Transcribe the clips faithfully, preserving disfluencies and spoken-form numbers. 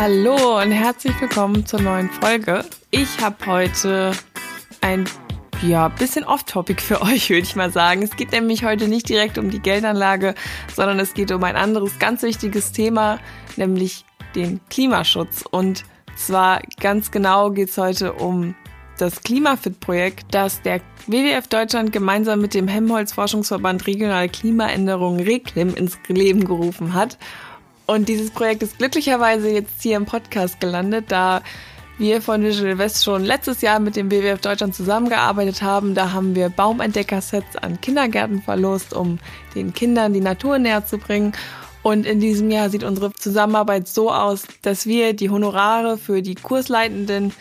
Hallo und herzlich willkommen zur neuen Folge. Ich habe heute ein ja, bisschen off-topic für euch, würde ich mal sagen. Es geht nämlich heute nicht direkt um die Geldanlage, sondern es geht um ein anderes ganz wichtiges Thema, nämlich den Klimaschutz. Und zwar ganz genau geht es heute um das Klimafit-Projekt, das der W W F Deutschland gemeinsam mit dem Helmholtz-Forschungsverband Regionale Klimaänderungen REKLIM ins Leben gerufen hat. Und dieses Projekt ist glücklicherweise jetzt hier im Podcast gelandet, da wir von Visual West schon letztes Jahr mit dem W W F Deutschland zusammengearbeitet haben. Da haben wir Baumentdecker-Sets an Kindergärten verlost, um den Kindern die Natur näher zu bringen. Und in diesem Jahr sieht unsere Zusammenarbeit so aus, dass wir die Honorare für die Kursleitenden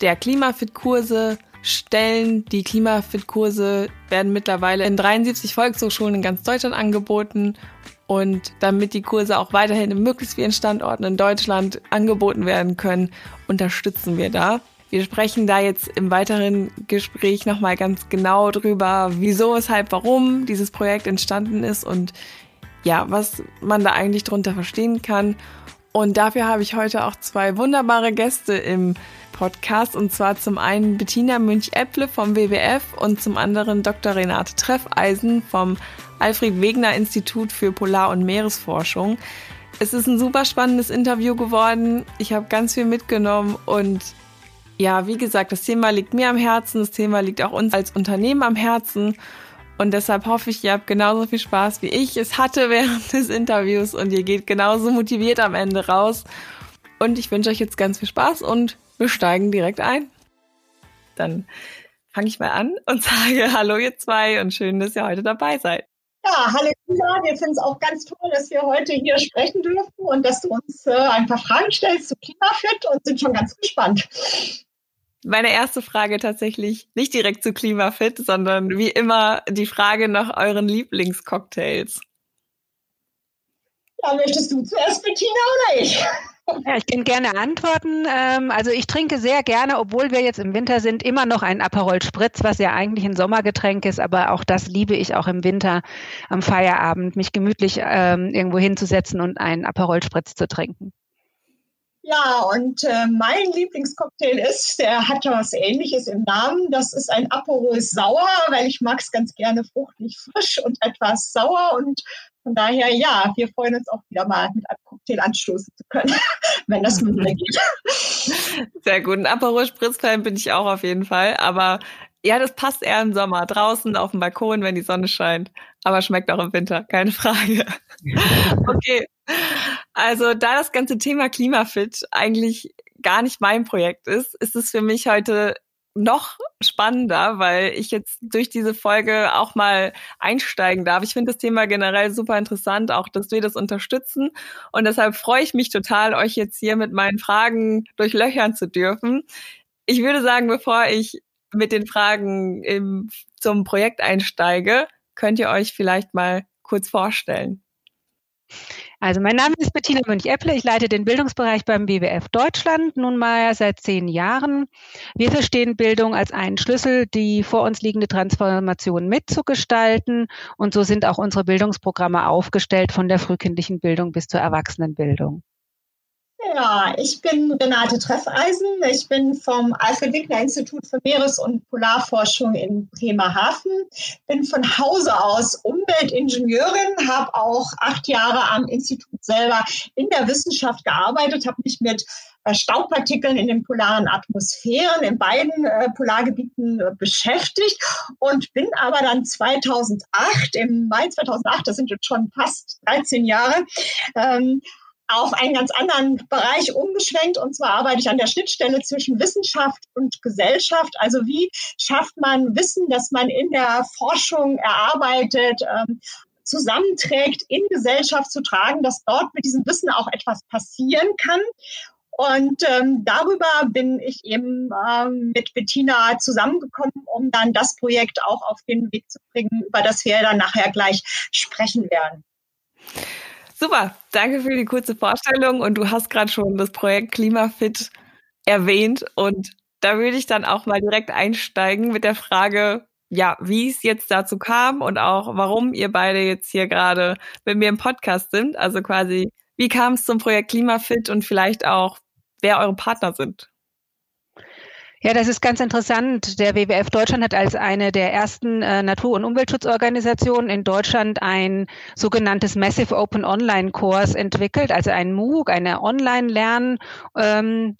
der Klimafit-Kurse stellen. Die Klimafit-Kurse werden mittlerweile in dreiundsiebzig Volkshochschulen in ganz Deutschland angeboten. Und damit die Kurse auch weiterhin in möglichst vielen Standorten in Deutschland angeboten werden können, unterstützen wir da. Wir sprechen da jetzt im weiteren Gespräch nochmal ganz genau drüber, wieso, weshalb, warum dieses Projekt entstanden ist und ja, was man da eigentlich drunter verstehen kann. Und dafür habe ich heute auch zwei wunderbare Gäste im Podcast, und zwar zum einen Bettina Münch-Epple vom W W F und zum anderen Doktor Renate Treffeisen vom Alfred-Wegener-Institut für Polar- und Meeresforschung. Es ist ein super spannendes Interview geworden. Ich habe ganz viel mitgenommen und ja, wie gesagt, das Thema liegt mir am Herzen, das Thema liegt auch uns als Unternehmen am Herzen und deshalb hoffe ich, ihr habt genauso viel Spaß, wie ich es hatte während des Interviews und ihr geht genauso motiviert am Ende raus. Und ich wünsche euch jetzt ganz viel Spaß und wir steigen direkt ein. Dann fange ich mal an und sage hallo ihr zwei und schön, dass ihr heute dabei seid. Ja, hallo Lisa, wir finden es auch ganz toll, dass wir heute hier sprechen dürfen und dass du uns äh, ein paar Fragen stellst zu Klimafit und sind schon ganz gespannt. Meine erste Frage tatsächlich nicht direkt zu Klimafit, sondern wie immer die Frage nach euren Lieblingscocktails. Ja, möchtest du zuerst, Bettina, oder ich? Ja, ich kann gerne antworten. Also ich trinke sehr gerne, obwohl wir jetzt im Winter sind, immer noch einen Aperol Spritz, was ja eigentlich ein Sommergetränk ist, aber auch das liebe ich auch im Winter am Feierabend, mich gemütlich ähm, irgendwo hinzusetzen und einen Aperol Spritz zu trinken. Ja, und äh, mein Lieblingscocktail ist, der hat ja was Ähnliches im Namen, das ist ein Aperol Sauer, weil ich mag es ganz gerne fruchtig frisch und etwas sauer und von daher, ja, wir freuen uns auch wieder mal mit einem Cocktail anstoßen zu können, wenn das mit mir geht. Sehr gut, ein Aperol-Spritz-Fan bin ich auch auf jeden Fall, aber ja, das passt eher im Sommer, draußen auf dem Balkon, wenn die Sonne scheint, aber schmeckt auch im Winter, keine Frage. Okay, also da das ganze Thema Klimafit eigentlich gar nicht mein Projekt ist, ist es für mich heute noch spannender, weil ich jetzt durch diese Folge auch mal einsteigen darf. Ich finde das Thema generell super interessant, auch dass wir das unterstützen. Und deshalb freue ich mich total, euch jetzt hier mit meinen Fragen durchlöchern zu dürfen. Ich würde sagen, bevor ich mit den Fragen im, zum Projekt einsteige, könnt ihr euch vielleicht mal kurz vorstellen. Also mein Name ist Bettina Münch-Epple, ich leite den Bildungsbereich beim W W F Deutschland nun mal seit zehn Jahren. Wir verstehen Bildung als einen Schlüssel, die vor uns liegende Transformation mitzugestalten und so sind auch unsere Bildungsprogramme aufgestellt von der frühkindlichen Bildung bis zur Erwachsenenbildung. Ja, ich bin Renate Treffeisen, ich bin vom Alfred-Wegener-Institut für Meeres- und Polarforschung in Bremerhaven, bin von Hause aus Umweltingenieurin, habe auch acht Jahre am Institut selber in der Wissenschaft gearbeitet, habe mich mit Staubpartikeln in den polaren Atmosphären in beiden äh, Polargebieten äh, beschäftigt und bin aber dann zweitausendacht, im Mai zweitausendacht, das sind jetzt schon fast dreizehn Jahre, ähm, auf einen ganz anderen Bereich umgeschwenkt. Und zwar arbeite ich an der Schnittstelle zwischen Wissenschaft und Gesellschaft. Also wie schafft man Wissen, das man in der Forschung erarbeitet, ähm, zusammenträgt, in Gesellschaft zu tragen, dass dort mit diesem Wissen auch etwas passieren kann. Und ähm, darüber bin ich eben ähm, mit Bettina zusammengekommen, um dann das Projekt auch auf den Weg zu bringen, über das wir dann nachher gleich sprechen werden. Super, danke für die kurze Vorstellung und du hast gerade schon das Projekt Klimafit erwähnt und da würde ich dann auch mal direkt einsteigen mit der Frage, ja, wie es jetzt dazu kam und auch warum ihr beide jetzt hier gerade mit mir im Podcast sind, also quasi, Wie kam es zum Projekt Klimafit und vielleicht auch, wer eure Partner sind? Ja, das ist ganz interessant. Der W W F Deutschland hat als eine der ersten äh, Natur- und Umweltschutzorganisationen in Deutschland ein sogenanntes Massive Open Online Course entwickelt, also ein MOOC, eine Online-Lernfolge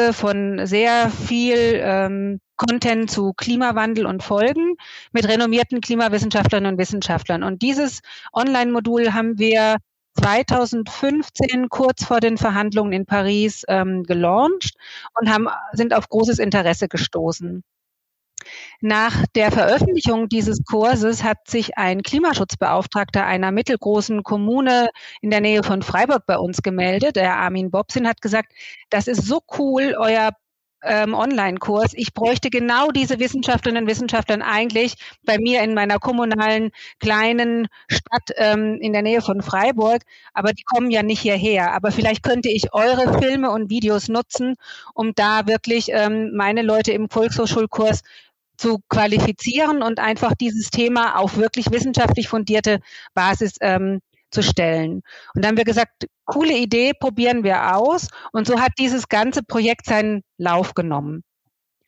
ähm, von sehr viel ähm, Content zu Klimawandel und Folgen mit renommierten Klimawissenschaftlern und Wissenschaftlern. Und dieses Online-Modul haben wir zweitausendfünfzehn kurz vor den Verhandlungen in Paris ähm, gelauncht und haben, sind auf großes Interesse gestoßen. Nach der Veröffentlichung dieses Kurses hat sich ein Klimaschutzbeauftragter einer mittelgroßen Kommune in der Nähe von Freiburg bei uns gemeldet. Der Armin Bobsin hat gesagt, das ist so cool, euer ähm, Online-Kurs. Ich bräuchte genau diese Wissenschaftlerinnen und Wissenschaftler eigentlich bei mir in meiner kommunalen kleinen Stadt ähm, in der Nähe von Freiburg, aber die kommen ja nicht hierher. Aber vielleicht könnte ich eure Filme und Videos nutzen, um da wirklich ähm, meine Leute im Volkshochschulkurs zu qualifizieren und einfach dieses Thema auf wirklich wissenschaftlich fundierte Basis ähm, zu stellen. Und dann haben wir gesagt, coole Idee, probieren wir aus. Und so hat dieses ganze Projekt seinen Lauf genommen.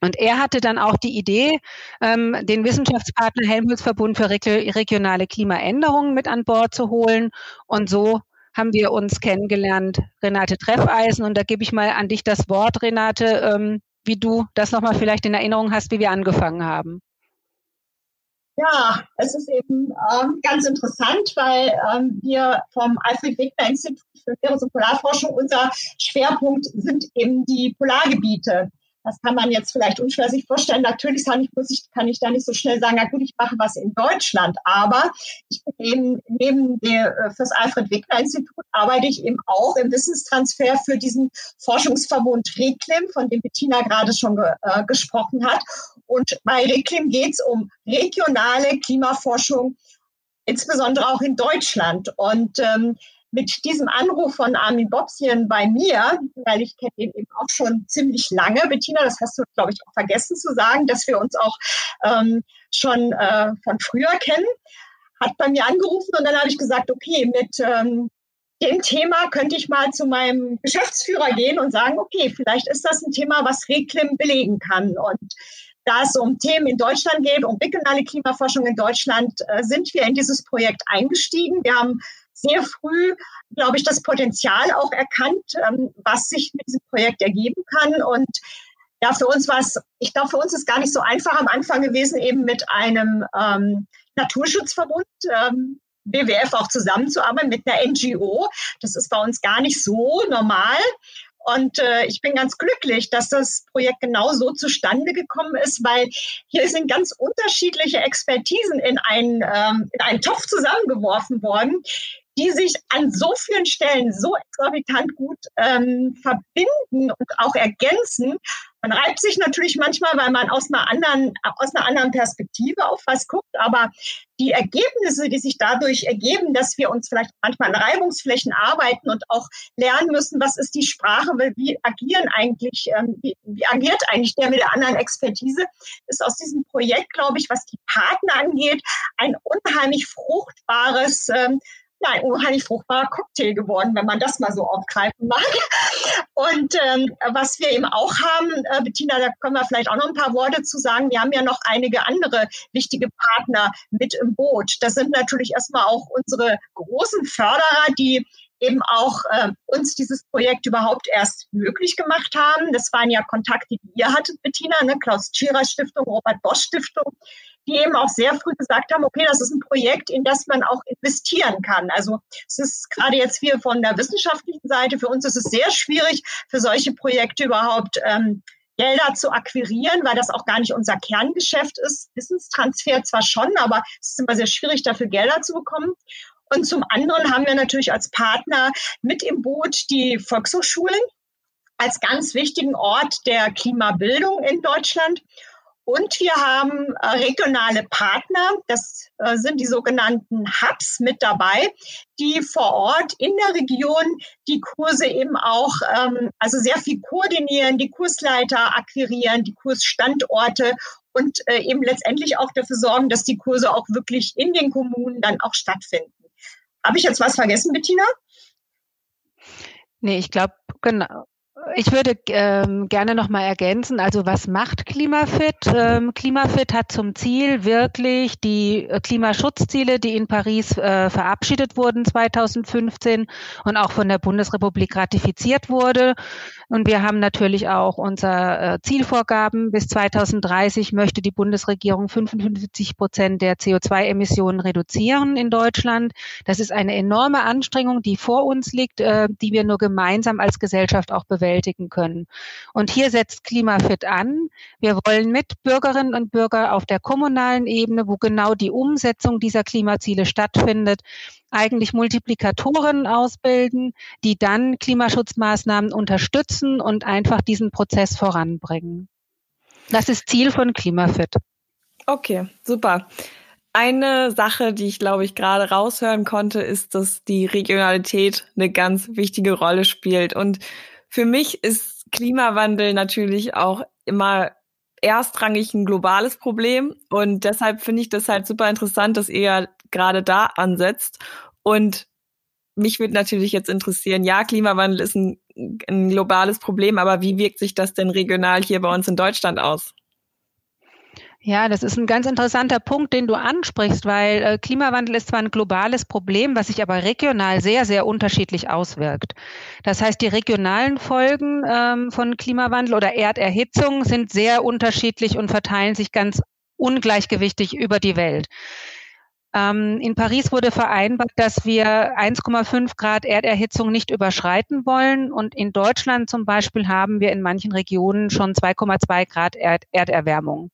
Und er hatte dann auch die Idee, ähm, den Wissenschaftspartner Helmholtz-Verbund für regionale Klimaänderungen mit an Bord zu holen. Und so haben wir uns kennengelernt, Renate Treffeisen. Und da gebe ich mal an dich das Wort, Renate, ähm, wie du das nochmal vielleicht in Erinnerung hast, wie wir angefangen haben. Ja, es ist eben ähm, ganz interessant, weil ähm, wir vom Alfred-Wegener-Institut für Meeres- und Polarforschung, unser Schwerpunkt sind eben die Polargebiete. Das kann man jetzt vielleicht unschwer sich vorstellen. Natürlich kann ich, kann ich da nicht so schnell sagen, na gut, ich mache was in Deutschland, aber ich bin eben neben der, fürs Alfred-Wegener-Institut arbeite ich eben auch im Wissenstransfer für diesen Forschungsverbund REKLIM, von dem Bettina gerade schon ge, äh, gesprochen hat. Und bei REKLIM geht es um regionale Klimaforschung, insbesondere auch in Deutschland. Und ähm, mit diesem Anruf von Armin Bobsin bei mir, weil ich kenne den eben auch schon ziemlich lange, Bettina, das hast du, glaube ich, auch vergessen zu sagen, dass wir uns auch ähm, schon äh, von früher kennen, hat bei mir angerufen und dann habe ich gesagt, okay, mit ähm, dem Thema könnte ich mal zu meinem Geschäftsführer gehen und sagen, okay, vielleicht ist das ein Thema, was REKLIM belegen kann. Und da es um Themen in Deutschland geht, um regionale Klimaforschung in Deutschland, äh, sind wir in dieses Projekt eingestiegen. Wir haben sehr früh, glaube ich, das Potenzial auch erkannt, ähm, was sich mit diesem Projekt ergeben kann. Und ja, für uns war es, ich glaube, für uns ist gar nicht so einfach am Anfang gewesen, eben mit einem ähm, Naturschutzverbund, ähm, W W F auch zusammenzuarbeiten, mit einer N G O. Das ist bei uns gar nicht so normal. Und äh, ich bin ganz glücklich, dass das Projekt genau so zustande gekommen ist, weil hier sind ganz unterschiedliche Expertisen in einen, ähm, in einen Topf zusammengeworfen worden, die sich an so vielen Stellen so exorbitant gut ähm, verbinden und auch ergänzen. Man reibt sich natürlich manchmal, weil man aus einer anderen, aus einer anderen Perspektive auf was guckt, aber die Ergebnisse, die sich dadurch ergeben, dass wir uns vielleicht manchmal an Reibungsflächen arbeiten und auch lernen müssen, was ist die Sprache, wie agieren eigentlich, ähm, wie, wie agiert eigentlich der mit der anderen Expertise, ist aus diesem Projekt, glaube ich, was die Partner angeht, ein unheimlich fruchtbares ähm, Nein, unheimlich fruchtbarer Cocktail geworden, wenn man das mal so aufgreifen mag. Und ähm, was wir eben auch haben, äh, Bettina, da können wir vielleicht auch noch ein paar Worte zu sagen. Wir haben ja noch einige andere wichtige Partner mit im Boot. Das sind natürlich erstmal auch unsere großen Förderer, die eben auch äh, uns dieses Projekt überhaupt erst möglich gemacht haben. Das waren ja Kontakte, die ihr hattet, Bettina, ne? Klaus-Tschira-Stiftung, Robert-Bosch-Stiftung, die eben auch sehr früh gesagt haben, okay, das ist ein Projekt, in das man auch investieren kann. Also es ist gerade jetzt hier von der wissenschaftlichen Seite, für uns ist es sehr schwierig, für solche Projekte überhaupt ähm, Gelder zu akquirieren, weil das auch gar nicht unser Kerngeschäft ist. Wissenstransfer zwar schon, aber es ist immer sehr schwierig, dafür Gelder zu bekommen. Und zum anderen haben wir natürlich als Partner mit im Boot die Volkshochschulen als ganz wichtigen Ort der Klimabildung in Deutschland. Und wir haben äh, regionale Partner, das äh, sind die sogenannten Hubs mit dabei, die vor Ort in der Region die Kurse eben auch, ähm, also sehr viel koordinieren, die Kursleiter akquirieren, die Kursstandorte und äh, eben letztendlich auch dafür sorgen, dass die Kurse auch wirklich in den Kommunen dann auch stattfinden. Habe ich jetzt was vergessen, Bettina? Nee, ich glaube, genau. Ich würde ähm, gerne noch mal ergänzen, also was macht Klimafit? Ähm, Klimafit hat zum Ziel, wirklich die Klimaschutzziele, die in Paris äh, verabschiedet wurden zweitausendfünfzehn und auch von der Bundesrepublik ratifiziert wurde. Und wir haben natürlich auch unsere äh, Zielvorgaben. Bis zweitausenddreißig möchte die Bundesregierung fünfundfünfzig Prozent der C O zwei Emissionen reduzieren in Deutschland. Das ist eine enorme Anstrengung, die vor uns liegt, äh, die wir nur gemeinsam als Gesellschaft auch bewältigen können. Und hier setzt Klimafit an. Wir wollen mit Bürgerinnen und Bürgern auf der kommunalen Ebene, wo genau die Umsetzung dieser Klimaziele stattfindet, eigentlich Multiplikatoren ausbilden, die dann Klimaschutzmaßnahmen unterstützen und einfach diesen Prozess voranbringen. Das ist Ziel von Klimafit. Okay, super. Eine Sache, die ich, glaube ich, gerade raushören konnte, ist, dass die Regionalität eine ganz wichtige Rolle spielt. Und für mich ist Klimawandel natürlich auch immer erstrangig ein globales Problem. Und deshalb finde ich das halt super interessant, dass ihr ja gerade da ansetzt. Und mich würde natürlich jetzt interessieren, ja, Klimawandel ist ein, ein globales Problem, aber wie wirkt sich das denn regional hier bei uns in Deutschland aus? Ja, das ist ein ganz interessanter Punkt, den du ansprichst, weil äh, Klimawandel ist zwar ein globales Problem, was sich aber regional sehr, sehr unterschiedlich auswirkt. Das heißt, die regionalen Folgen ähm, von Klimawandel oder Erderhitzung sind sehr unterschiedlich und verteilen sich ganz ungleichgewichtig über die Welt. In Paris wurde vereinbart, dass wir eins Komma fünf Grad Erderhitzung nicht überschreiten wollen. Und in Deutschland zum Beispiel haben wir in manchen Regionen schon zwei Komma zwei Grad Erd- Erderwärmung.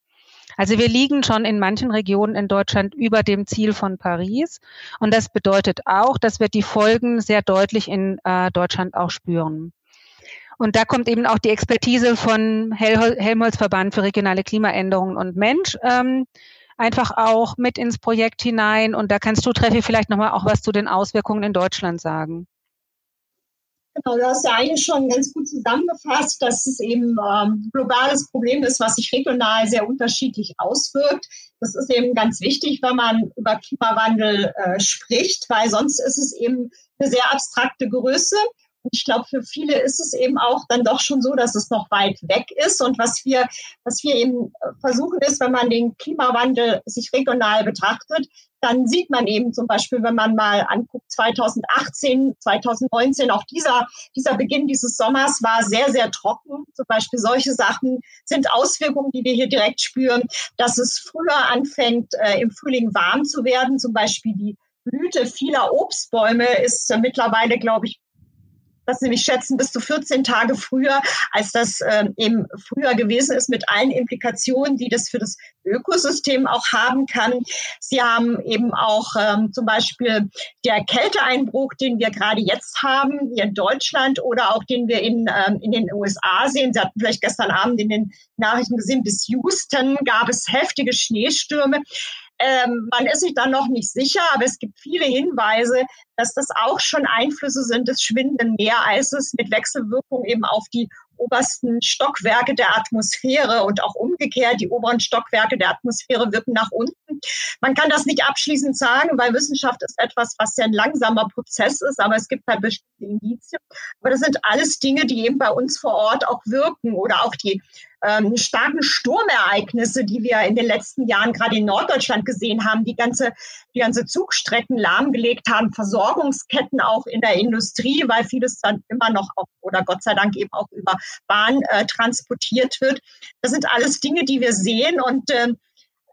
Also wir liegen schon in manchen Regionen in Deutschland über dem Ziel von Paris. Und das bedeutet auch, dass wir die Folgen sehr deutlich in äh, Deutschland auch spüren. Und da kommt eben auch die Expertise von Hel- Helmholtz-Verband für Regionale Klimaänderungen und Mensch ähm, einfach auch mit ins Projekt hinein. Und da kannst du, Treffi, vielleicht nochmal auch was zu den Auswirkungen in Deutschland sagen. Genau, du hast ja eigentlich schon ganz gut zusammengefasst, dass es eben ähm, ein globales Problem ist, was sich regional sehr unterschiedlich auswirkt. Das ist eben ganz wichtig, wenn man über Klimawandel äh, spricht, weil sonst ist es eben eine sehr abstrakte Größe. Und ich glaube, für viele ist es eben auch dann doch schon so, dass es noch weit weg ist. Und was wir, was wir eben versuchen ist, wenn man den Klimawandel sich regional betrachtet, dann sieht man eben zum Beispiel, wenn man mal anguckt, zweitausendachtzehn, zweitausendneunzehn, auch dieser, dieser Beginn dieses Sommers war sehr, sehr trocken. Zum Beispiel solche Sachen sind Auswirkungen, die wir hier direkt spüren, dass es früher anfängt, äh, im Frühling warm zu werden. Zum Beispiel die Blüte vieler Obstbäume ist äh, mittlerweile, glaube ich, das nämlich schätzen, bis zu vierzehn Tage früher, als das ähm, eben früher gewesen ist, mit allen Implikationen, die das für das Ökosystem auch haben kann. Sie haben eben auch ähm, zum Beispiel der Kälteeinbruch, den wir gerade jetzt haben, hier in Deutschland oder auch den wir in, ähm, in den U S A sehen. Sie hatten vielleicht gestern Abend in den Nachrichten gesehen, bis Houston gab es heftige Schneestürme. Ähm, man ist sich dann noch nicht sicher, aber es gibt viele Hinweise, dass das auch schon Einflüsse sind des schwindenden Meereises mit Wechselwirkung eben auf die obersten Stockwerke der Atmosphäre und auch umgekehrt, die oberen Stockwerke der Atmosphäre wirken nach unten. Man kann das nicht abschließend sagen, weil Wissenschaft ist etwas, was ja ein langsamer Prozess ist, aber es gibt halt bestimmte Indizien. Aber das sind alles Dinge, die eben bei uns vor Ort auch wirken oder auch die ähm, starken Sturmereignisse, die wir in den letzten Jahren gerade in Norddeutschland gesehen haben, die ganze, die ganze Zugstrecken lahmgelegt haben, Versorgungsketten auch in der Industrie, weil vieles dann immer noch auch, oder Gott sei Dank eben auch über Bahn äh, transportiert wird. Das sind alles Dinge, die wir sehen und äh,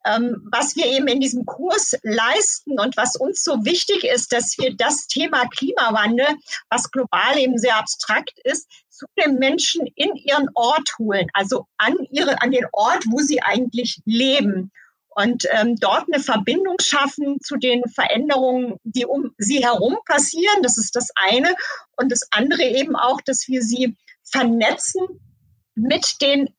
ähm, was wir eben in diesem Kurs leisten und was uns so wichtig ist, dass wir das Thema Klimawandel, was global eben sehr abstrakt ist, zu den Menschen in ihren Ort holen, also an, ihre, an den Ort, wo sie eigentlich leben. Und ähm, dort eine Verbindung schaffen zu den Veränderungen, die um sie herum passieren. Das ist das eine. Und das andere eben auch, dass wir sie vernetzen mit den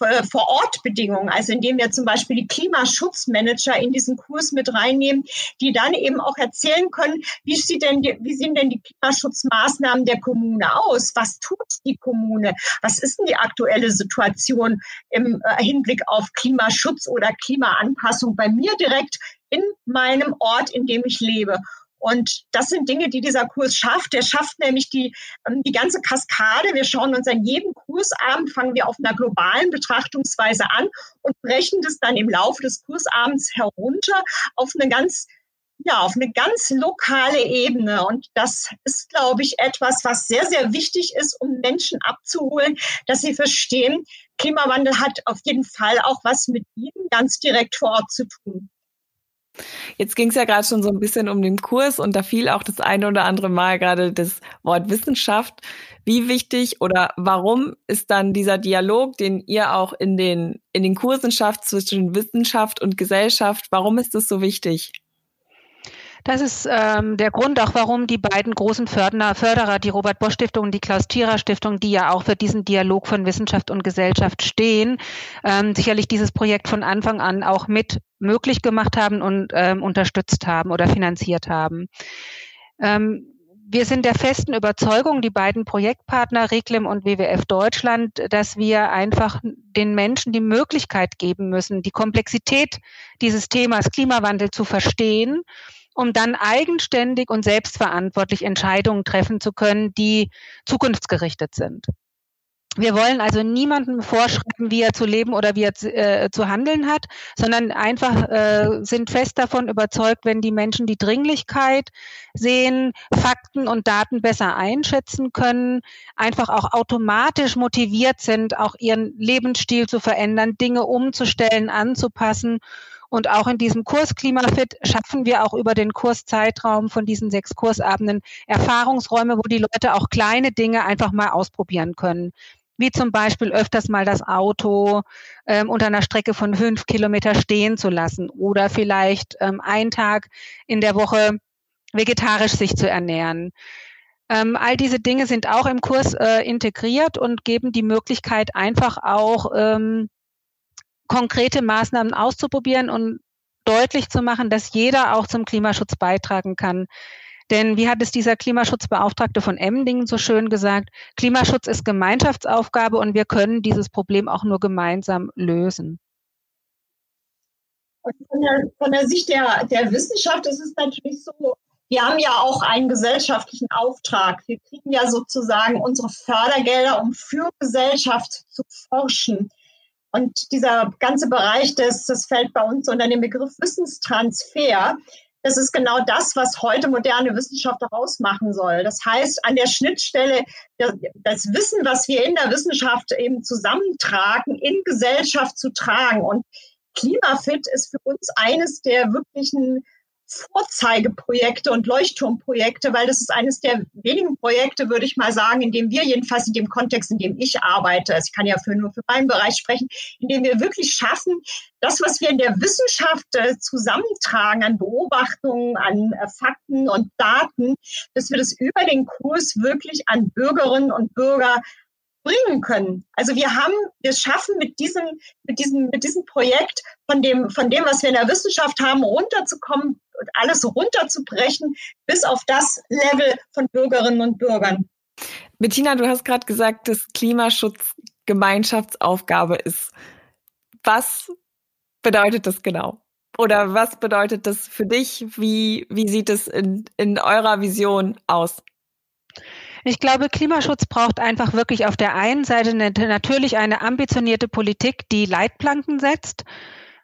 äh, Vor-Ort-Bedingungen, also indem wir zum Beispiel die Klimaschutzmanager in diesen Kurs mit reinnehmen, die dann eben auch erzählen können, wie, sieht denn die, wie sehen denn die Klimaschutzmaßnahmen der Kommune aus? Was tut die Kommune? Was ist denn die aktuelle Situation im äh, Hinblick auf Klimaschutz oder Klimaanpassung bei mir direkt in meinem Ort, in dem ich lebe? Und das sind Dinge, die dieser Kurs schafft. Der schafft nämlich die, die ganze Kaskade. Wir schauen uns an jedem Kursabend, fangen wir auf einer globalen Betrachtungsweise an und brechen das dann im Laufe des Kursabends herunter auf eine ganz, ja, auf eine ganz lokale Ebene. Und das ist, glaube ich, etwas, was sehr, sehr wichtig ist, um Menschen abzuholen, dass sie verstehen, Klimawandel hat auf jeden Fall auch was mit ihnen ganz direkt vor Ort zu tun. Jetzt ging es ja gerade schon so ein bisschen um den Kurs und da fiel auch das eine oder andere Mal gerade das Wort Wissenschaft. Wie wichtig oder warum ist dann dieser Dialog, den ihr auch in den, in den Kursen schafft zwischen Wissenschaft und Gesellschaft, warum ist das so wichtig? Das ist ähm, der Grund auch, warum die beiden großen Förderer, Förderer die Robert-Bosch-Stiftung und die Klaus-Tschira-Stiftung, die ja auch für diesen Dialog von Wissenschaft und Gesellschaft stehen, ähm, sicherlich dieses Projekt von Anfang an auch mit möglich gemacht haben und ähm, unterstützt haben oder finanziert haben. Ähm, Wir sind der festen Überzeugung, die beiden Projektpartner REKLIM und W W F Deutschland, dass wir einfach den Menschen die Möglichkeit geben müssen, die Komplexität dieses Themas Klimawandel zu verstehen, um dann eigenständig und selbstverantwortlich Entscheidungen treffen zu können, die zukunftsgerichtet sind. Wir wollen also niemandem vorschreiben, wie er zu leben oder wie er zu, äh, zu handeln hat, sondern einfach äh, sind fest davon überzeugt, wenn die Menschen die Dringlichkeit sehen, Fakten und Daten besser einschätzen können, einfach auch automatisch motiviert sind, auch ihren Lebensstil zu verändern, Dinge umzustellen, anzupassen. Und auch in diesem Kurs Klimafit schaffen wir auch über den Kurszeitraum von diesen sechs Kursabenden Erfahrungsräume, wo die Leute auch kleine Dinge einfach mal ausprobieren können. Wie zum Beispiel öfters mal das Auto ähm, unter einer Strecke von fünf Kilometer stehen zu lassen oder vielleicht ähm, einen Tag in der Woche vegetarisch sich zu ernähren. Ähm, all diese Dinge sind auch im Kurs äh, integriert und geben die Möglichkeit einfach auch ähm, konkrete Maßnahmen auszuprobieren und deutlich zu machen, dass jeder auch zum Klimaschutz beitragen kann. Denn wie hat es dieser Klimaschutzbeauftragte von Emmendingen so schön gesagt, Klimaschutz ist Gemeinschaftsaufgabe und wir können dieses Problem auch nur gemeinsam lösen. Und von, der, von der Sicht der, der Wissenschaft ist es natürlich so, wir haben ja auch einen gesellschaftlichen Auftrag. Wir kriegen ja sozusagen unsere Fördergelder, um für Gesellschaft zu forschen. Und dieser ganze Bereich, des, das fällt bei uns unter den Begriff Wissenstransfer, das ist genau das, was heute moderne Wissenschaft daraus machen soll. Das heißt, an der Schnittstelle das Wissen, was wir in der Wissenschaft eben zusammentragen, in Gesellschaft zu tragen. Und Klimafit ist für uns eines der wirklichen Vorzeigeprojekte und Leuchtturmprojekte, weil das ist eines der wenigen Projekte, würde ich mal sagen, in dem wir jedenfalls in dem Kontext, in dem ich arbeite, also ich kann ja für, nur für meinen Bereich sprechen, in dem wir wirklich schaffen, das, was wir in der Wissenschaft äh, zusammentragen an Beobachtungen, an äh, Fakten und Daten, dass wir das über den Kurs wirklich an Bürgerinnen und Bürger bringen können. Also wir haben, wir schaffen mit diesem, mit diesem, mit diesem Projekt von dem, von dem, was wir in der Wissenschaft haben, runterzukommen und alles runterzubrechen bis auf das Level von Bürgerinnen und Bürgern. Bettina, du hast gerade gesagt, dass Klimaschutz Gemeinschaftsaufgabe ist. Was bedeutet das genau? Oder was bedeutet das für dich? Wie, wie sieht es in, in eurer Vision aus? Ich glaube, Klimaschutz braucht einfach wirklich auf der einen Seite eine, natürlich eine ambitionierte Politik, die Leitplanken setzt,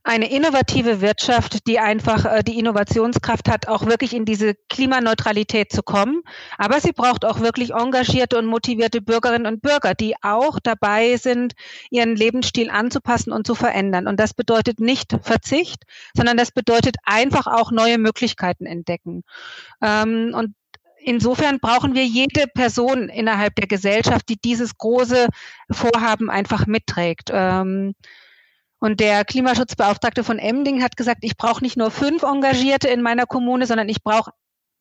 eine innovative Wirtschaft, die einfach äh, die Innovationskraft hat, auch wirklich in diese Klimaneutralität zu kommen. Aber sie braucht auch wirklich engagierte und motivierte Bürgerinnen und Bürger, die auch dabei sind, ihren Lebensstil anzupassen und zu verändern. Und das bedeutet nicht Verzicht, sondern das bedeutet einfach auch neue Möglichkeiten entdecken. Ähm, und Insofern brauchen wir jede Person innerhalb der Gesellschaft, die dieses große Vorhaben einfach mitträgt. Und der Klimaschutzbeauftragte von Emmendingen hat gesagt, ich brauche nicht nur fünf Engagierte in meiner Kommune, sondern ich brauche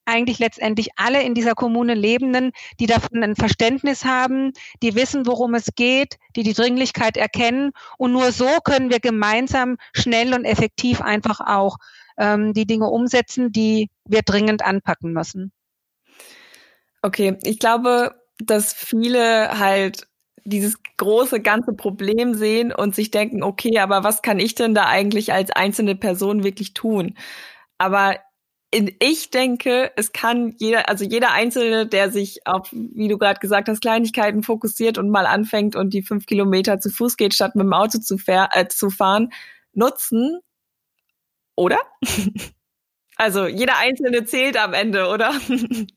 eigentlich letztendlich alle in dieser Kommune Lebenden, die davon ein Verständnis haben, die wissen, worum es geht, die die Dringlichkeit erkennen. Und nur so können wir gemeinsam schnell und effektiv einfach auch die Dinge umsetzen, die wir dringend anpacken müssen. Okay, ich glaube, dass viele halt dieses große ganze Problem sehen und sich denken, okay, aber was kann ich denn da eigentlich als einzelne Person wirklich tun? Aber Ich denke, es kann jeder, also jeder Einzelne, der sich auf, wie du gerade gesagt hast, Kleinigkeiten fokussiert und mal anfängt und die fünf Kilometer zu Fuß geht, statt mit dem Auto zu, fähr, äh, zu fahren, nutzen, oder? Also jeder Einzelne zählt am Ende, oder?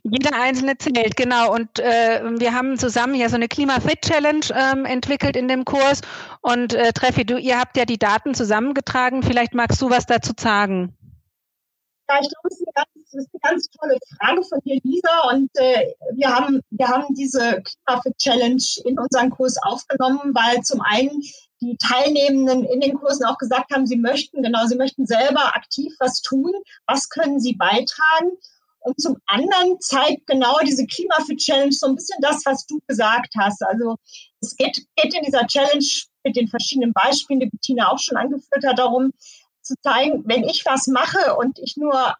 Jeder Einzelne zählt, genau. Und äh, wir haben zusammen ja so eine Klimafit-Challenge ähm, entwickelt in dem Kurs. Und äh, Treffi, du, ihr habt ja die Daten zusammengetragen. Vielleicht magst du was dazu sagen. Ja, ich glaube, das ist eine ganz, das ist eine ganz tolle Frage von dir, Lisa. Und äh, wir haben, wir haben diese Klimafit-Challenge in unseren Kurs aufgenommen, weil zum einen die Teilnehmenden in den Kursen auch gesagt haben, sie möchten, genau, sie möchten selber aktiv was tun. Was können sie beitragen? Und zum anderen zeigt genau diese Klimafit-Challenge so ein bisschen das, was du gesagt hast. Also es geht, geht in dieser Challenge mit den verschiedenen Beispielen, die Bettina auch schon angeführt hat, darum zu zeigen, wenn ich was mache und ich nur,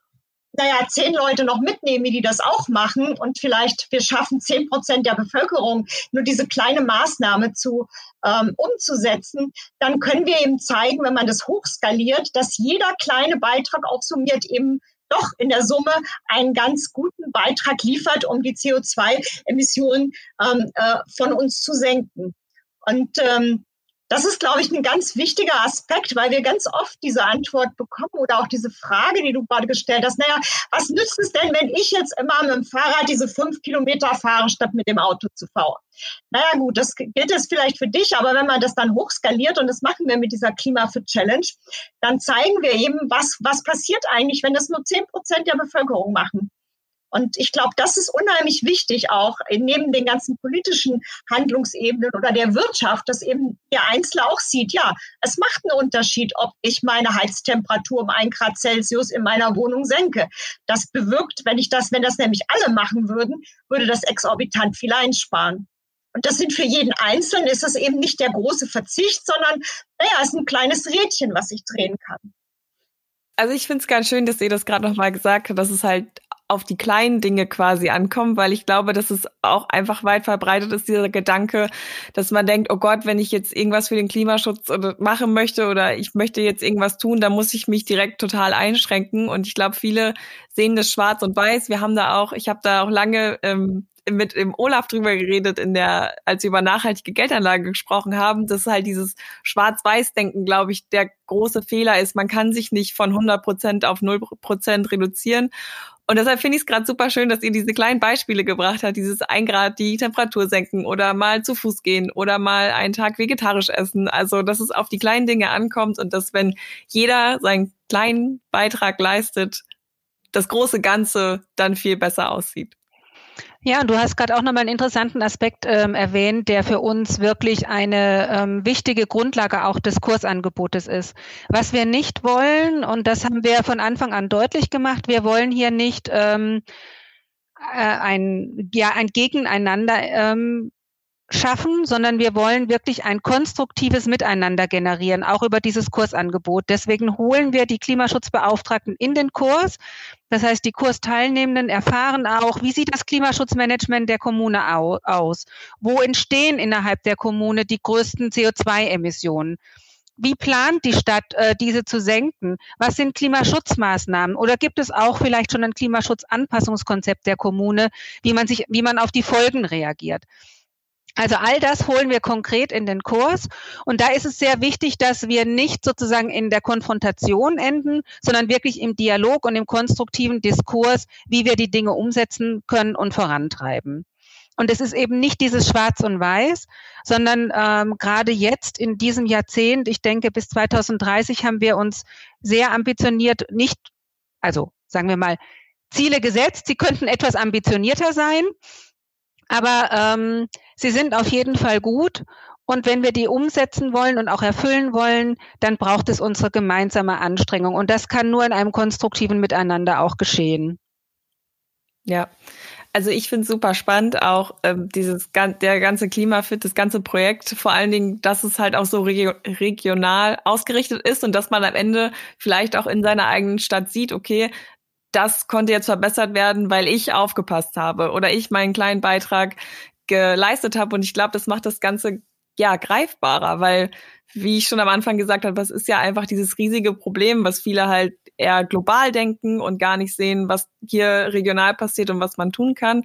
naja, zehn Leute noch mitnehme, die das auch machen und vielleicht wir schaffen, zehn Prozent der Bevölkerung nur diese kleine Maßnahme zu ähm, umzusetzen, dann können wir eben zeigen, wenn man das hochskaliert, dass jeder kleine Beitrag auch summiert eben doch in der Summe einen ganz guten Beitrag liefert, um die C O zwei Emissionen ähm, äh, von uns zu senken. Und ähm, das ist, glaube ich, ein ganz wichtiger Aspekt, weil wir ganz oft diese Antwort bekommen oder auch diese Frage, die du gerade gestellt hast. Naja, was nützt es denn, wenn ich jetzt immer mit dem Fahrrad diese fünf Kilometer fahre, statt mit dem Auto zu fahren? Naja gut, das gilt jetzt vielleicht für dich, aber wenn man das dann hochskaliert, und das machen wir mit dieser Klimafit-Challenge, dann zeigen wir eben, was, was passiert eigentlich, wenn das nur zehn Prozent der Bevölkerung machen. Und ich glaube, das ist unheimlich wichtig auch neben den ganzen politischen Handlungsebenen oder der Wirtschaft, dass eben der Einzelne auch sieht, ja, es macht einen Unterschied, ob ich meine Heiztemperatur um ein Grad Celsius in meiner Wohnung senke. Das bewirkt, wenn ich das, wenn das nämlich alle machen würden, würde das exorbitant viel einsparen. Und das sind für jeden Einzelnen, ist das eben nicht der große Verzicht, sondern, naja, es ist ein kleines Rädchen, was ich drehen kann. Also ich finde es ganz schön, dass ihr das gerade nochmal gesagt habt, dass es halt auf die kleinen Dinge quasi ankommen, weil ich glaube, dass es auch einfach weit verbreitet ist, dieser Gedanke, dass man denkt, oh Gott, wenn ich jetzt irgendwas für den Klimaschutz oder machen möchte oder ich möchte jetzt irgendwas tun, dann muss ich mich direkt total einschränken. Und ich glaube, viele sehen das schwarz und weiß. Wir haben da auch, ich habe da auch lange ähm, mit dem Olaf drüber geredet, in der, als wir über nachhaltige Geldanlage gesprochen haben, dass halt dieses Schwarz-Weiß-Denken, glaube ich, der große Fehler ist. Man kann sich nicht von hundert Prozent auf null Prozent reduzieren. Und deshalb finde ich es gerade super schön, dass ihr diese kleinen Beispiele gebracht habt, dieses ein Grad die Temperatur senken oder mal zu Fuß gehen oder mal einen Tag vegetarisch essen. Also, dass es auf die kleinen Dinge ankommt und dass, wenn jeder seinen kleinen Beitrag leistet, das große Ganze dann viel besser aussieht. Ja, und du hast gerade auch nochmal einen interessanten Aspekt ähm, erwähnt, der für uns wirklich eine ähm, wichtige Grundlage auch des Kursangebotes ist. Was wir nicht wollen, und das haben wir von Anfang an deutlich gemacht, wir wollen hier nicht ähm, ein, ja, ein Gegeneinander ähm, schaffen, sondern wir wollen wirklich ein konstruktives Miteinander generieren, auch über dieses Kursangebot. Deswegen holen wir die Klimaschutzbeauftragten in den Kurs. Das heißt, die Kursteilnehmenden erfahren auch, wie sieht das Klimaschutzmanagement der Kommune au- aus? Wo entstehen innerhalb der Kommune die größten C O zwei Emissionen? Wie plant die Stadt, äh, diese zu senken? Was sind Klimaschutzmaßnahmen? Oder gibt es auch vielleicht schon ein Klimaschutzanpassungskonzept der Kommune, wie man sich, wie man auf die Folgen reagiert? Also all das holen wir konkret in den Kurs. Und da ist es sehr wichtig, dass wir nicht sozusagen in der Konfrontation enden, sondern wirklich im Dialog und im konstruktiven Diskurs, wie wir die Dinge umsetzen können und vorantreiben. Und es ist eben nicht dieses Schwarz und Weiß, sondern ähm, gerade jetzt in diesem Jahrzehnt, ich denke bis zwanzig dreißig haben wir uns sehr ambitioniert, nicht, also sagen wir mal, Ziele gesetzt, sie könnten etwas ambitionierter sein. Aber ähm, sie sind auf jeden Fall gut. Und wenn wir die umsetzen wollen und auch erfüllen wollen, dann braucht es unsere gemeinsame Anstrengung. Und das kann nur in einem konstruktiven Miteinander auch geschehen. Ja, also ich finde es super spannend, auch ähm, dieses der ganze Klimafit, das ganze Projekt, vor allen Dingen, dass es halt auch so regio- regional ausgerichtet ist und dass man am Ende vielleicht auch in seiner eigenen Stadt sieht, okay, das konnte jetzt verbessert werden, weil ich aufgepasst habe oder ich meinen kleinen Beitrag geleistet habe. Und ich glaube, das macht das Ganze ja, greifbarer, weil, wie ich schon am Anfang gesagt habe, das ist ja einfach dieses riesige Problem, was viele halt eher global denken und gar nicht sehen, was hier regional passiert und was man tun kann.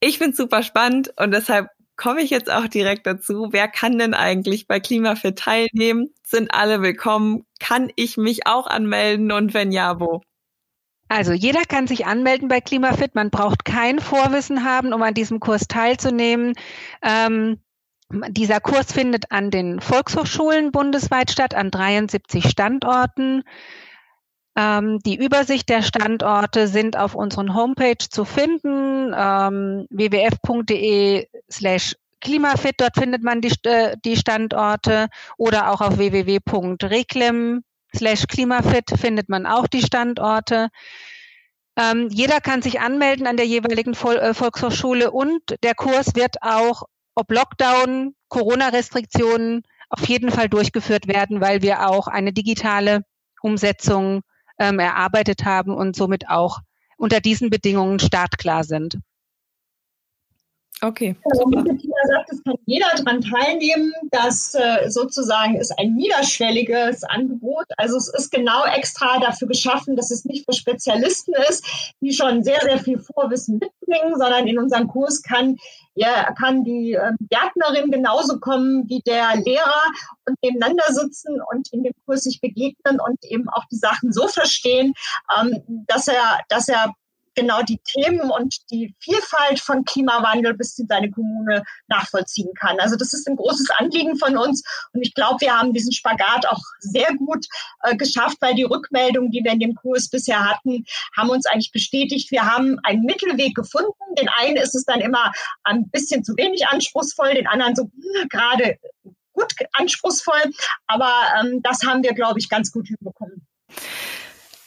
Ich finde es super spannend und deshalb komme ich jetzt auch direkt dazu. Wer kann denn eigentlich bei Klimafit teilnehmen? Sind alle willkommen? Kann ich mich auch anmelden und wenn ja, wo? Also jeder kann sich anmelden bei Klimafit. Man braucht kein Vorwissen haben, um an diesem Kurs teilzunehmen. Ähm Dieser Kurs findet an den Volkshochschulen bundesweit statt, an dreiundsiebzig Standorten. Ähm, die Übersicht der Standorte sind auf unseren Homepage zu finden, ähm, www.de slash Klimafit, dort findet man die, die Standorte oder auch auf www.reklim slash Klimafit findet man auch die Standorte. Ähm, jeder kann sich anmelden an der jeweiligen Vol- äh, Volkshochschule und der Kurs wird auch ob Lockdown, Corona-Restriktionen auf jeden Fall durchgeführt werden, weil wir auch eine digitale Umsetzung ähm, erarbeitet haben und somit auch unter diesen Bedingungen startklar sind. Okay. Also wie Bettina sagt, es kann jeder daran teilnehmen. Das äh, sozusagen ist ein niederschwelliges Angebot. Also es ist genau extra dafür geschaffen, dass es nicht für Spezialisten ist, die schon sehr, sehr viel Vorwissen mitbringen, sondern in unseren Kurs kann, ja, kann die äh, Gärtnerin genauso kommen wie der Lehrer und nebeneinander sitzen und in dem Kurs sich begegnen und eben auch die Sachen so verstehen, ähm, dass er, dass er genau die Themen und die Vielfalt von Klimawandel bis in seine Kommune nachvollziehen kann. Also das ist ein großes Anliegen von uns und ich glaube, wir haben diesen Spagat auch sehr gut äh, geschafft, weil die Rückmeldungen, die wir in dem Kurs bisher hatten, haben uns eigentlich bestätigt, wir haben einen Mittelweg gefunden. Den einen ist es dann immer ein bisschen zu wenig anspruchsvoll, den anderen so mh, gerade gut anspruchsvoll, aber ähm, das haben wir, glaube ich, ganz gut hinbekommen.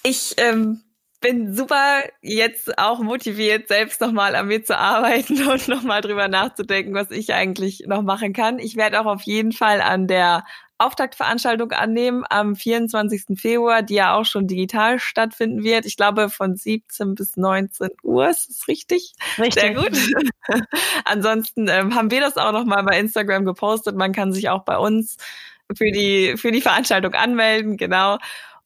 Ich ähm bin super jetzt auch motiviert, selbst nochmal an mir zu arbeiten und nochmal drüber nachzudenken, was ich eigentlich noch machen kann. Ich werde auch auf jeden Fall an der Auftaktveranstaltung annehmen am vierundzwanzigsten Februar, die ja auch schon digital stattfinden wird. Ich glaube von siebzehn bis neunzehn Uhr, ist das richtig? Richtig. Sehr gut. Ansonsten ähm, haben wir das auch nochmal bei Instagram gepostet. Man kann sich auch bei uns für die, für die Veranstaltung anmelden, genau.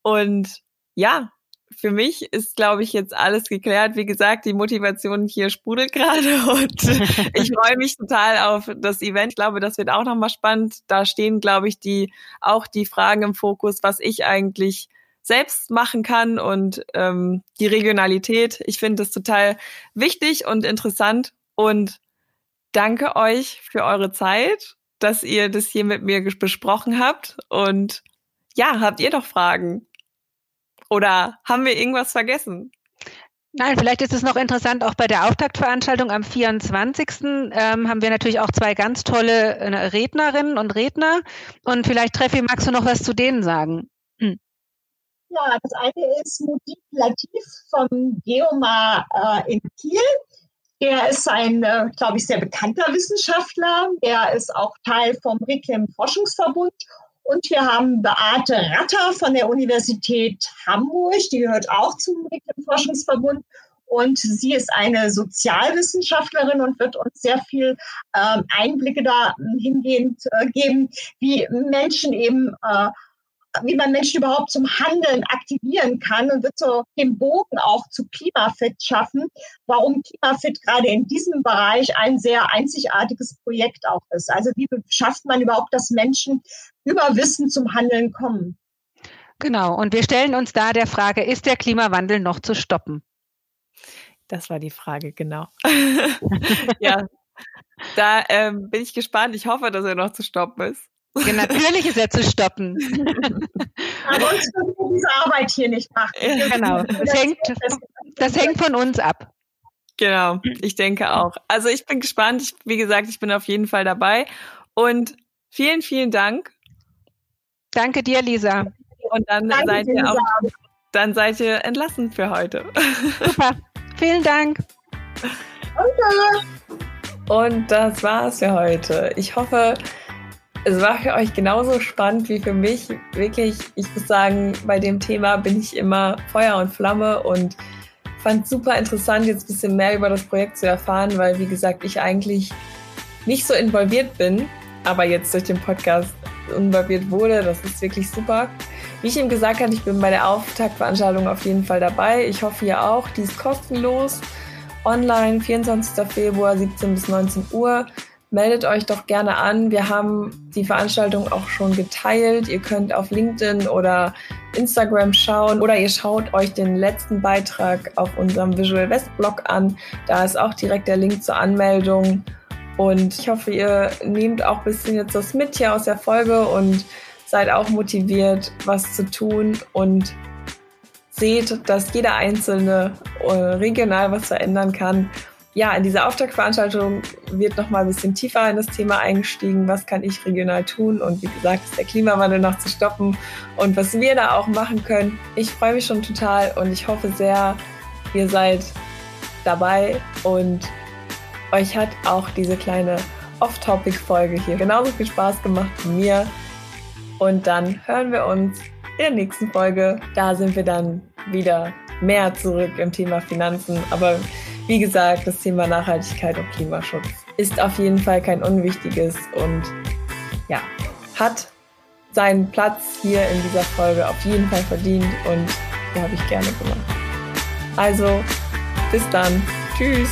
Und ja, für mich ist, glaube ich, jetzt alles geklärt. Wie gesagt, die Motivation hier sprudelt gerade und ich freue mich total auf das Event. Ich glaube, das wird auch nochmal spannend. Da stehen, glaube ich, die auch die Fragen im Fokus, was ich eigentlich selbst machen kann und ähm, die Regionalität. Ich finde das total wichtig und interessant und danke euch für eure Zeit, dass ihr das hier mit mir besprochen habt. Und ja, habt ihr noch Fragen? Oder haben wir irgendwas vergessen? Nein, vielleicht ist es noch interessant, auch bei der Auftaktveranstaltung am vierundzwanzigsten Ähm, haben wir natürlich auch zwei ganz tolle Rednerinnen und Redner. Und vielleicht, Treffi, magst du noch was zu denen sagen? Hm. Ja, das eine ist Mojib Latif vom Geomar äh, in Kiel. Der ist ein, äh, glaube ich, sehr bekannter Wissenschaftler. Der ist auch Teil vom REKLIM-Forschungsverbund. Und wir haben Beate Ratter von der Universität Hamburg, die gehört auch zum Forschungsverbund. Und sie ist eine Sozialwissenschaftlerin und wird uns sehr viel äh, Einblicke dahingehend äh, geben, wie Menschen eben, äh, wie man Menschen überhaupt zum Handeln aktivieren kann und wird so den Bogen auch zu Klimafit schaffen, warum Klimafit gerade in diesem Bereich ein sehr einzigartiges Projekt auch ist. Also wie schafft man überhaupt, dass Menschen über Wissen zum Handeln kommen. Genau, und wir stellen uns da der Frage, ist der Klimawandel noch zu stoppen? Das war die Frage, genau. Ja, da ähm, bin ich gespannt. Ich hoffe, dass er noch zu stoppen ist. Ja, natürlich ist er zu stoppen. Aber uns können wir diese Arbeit hier nicht machen. Ja, genau, das hängt, das hängt von uns ab. Genau, ich denke auch. Also ich bin gespannt. Ich, wie gesagt, ich bin auf jeden Fall dabei. Und vielen, vielen Dank. Danke dir, Lisa. Und dann, Danke, seid ihr Lisa. Auch, dann seid ihr entlassen für heute. Super. Vielen Dank. Danke. Und das war's für heute. Ich hoffe, es war für euch genauso spannend wie für mich. Wirklich, ich muss sagen, bei dem Thema bin ich immer Feuer und Flamme und fand es super interessant, jetzt ein bisschen mehr über das Projekt zu erfahren, weil, wie gesagt, ich eigentlich nicht so involviert bin. aber jetzt durch den Podcast involviert wurde. Das ist wirklich super. Wie ich eben gesagt habe, ich bin bei der Auftaktveranstaltung auf jeden Fall dabei. Ich hoffe, ihr auch. Die ist kostenlos. Online, vierundzwanzigster Februar, siebzehn bis neunzehn Uhr. Meldet euch doch gerne an. Wir haben die Veranstaltung auch schon geteilt. Ihr könnt auf LinkedIn oder Instagram schauen oder ihr schaut euch den letzten Beitrag auf unserem Visual West Blog an. Da ist auch direkt der Link zur Anmeldung. Und ich hoffe, ihr nehmt auch ein bisschen jetzt das mit hier aus der Folge und seid auch motiviert, was zu tun und seht, dass jeder Einzelne regional was verändern kann. Ja, in dieser Auftaktveranstaltung wird nochmal ein bisschen tiefer in das Thema eingestiegen. Was kann ich regional tun? Und wie gesagt, ist der Klimawandel noch zu stoppen und was wir da auch machen können. Ich freue mich schon total und ich hoffe sehr, ihr seid dabei und euch hat auch diese kleine Off-Topic-Folge hier genauso viel Spaß gemacht wie mir. Und dann hören wir uns in der nächsten Folge. Da sind wir dann wieder mehr zurück im Thema Finanzen. Aber wie gesagt, das Thema Nachhaltigkeit und Klimaschutz ist auf jeden Fall kein unwichtiges und ja, hat seinen Platz hier in dieser Folge auf jeden Fall verdient und den habe ich gerne gemacht. Also, bis dann. Tschüss.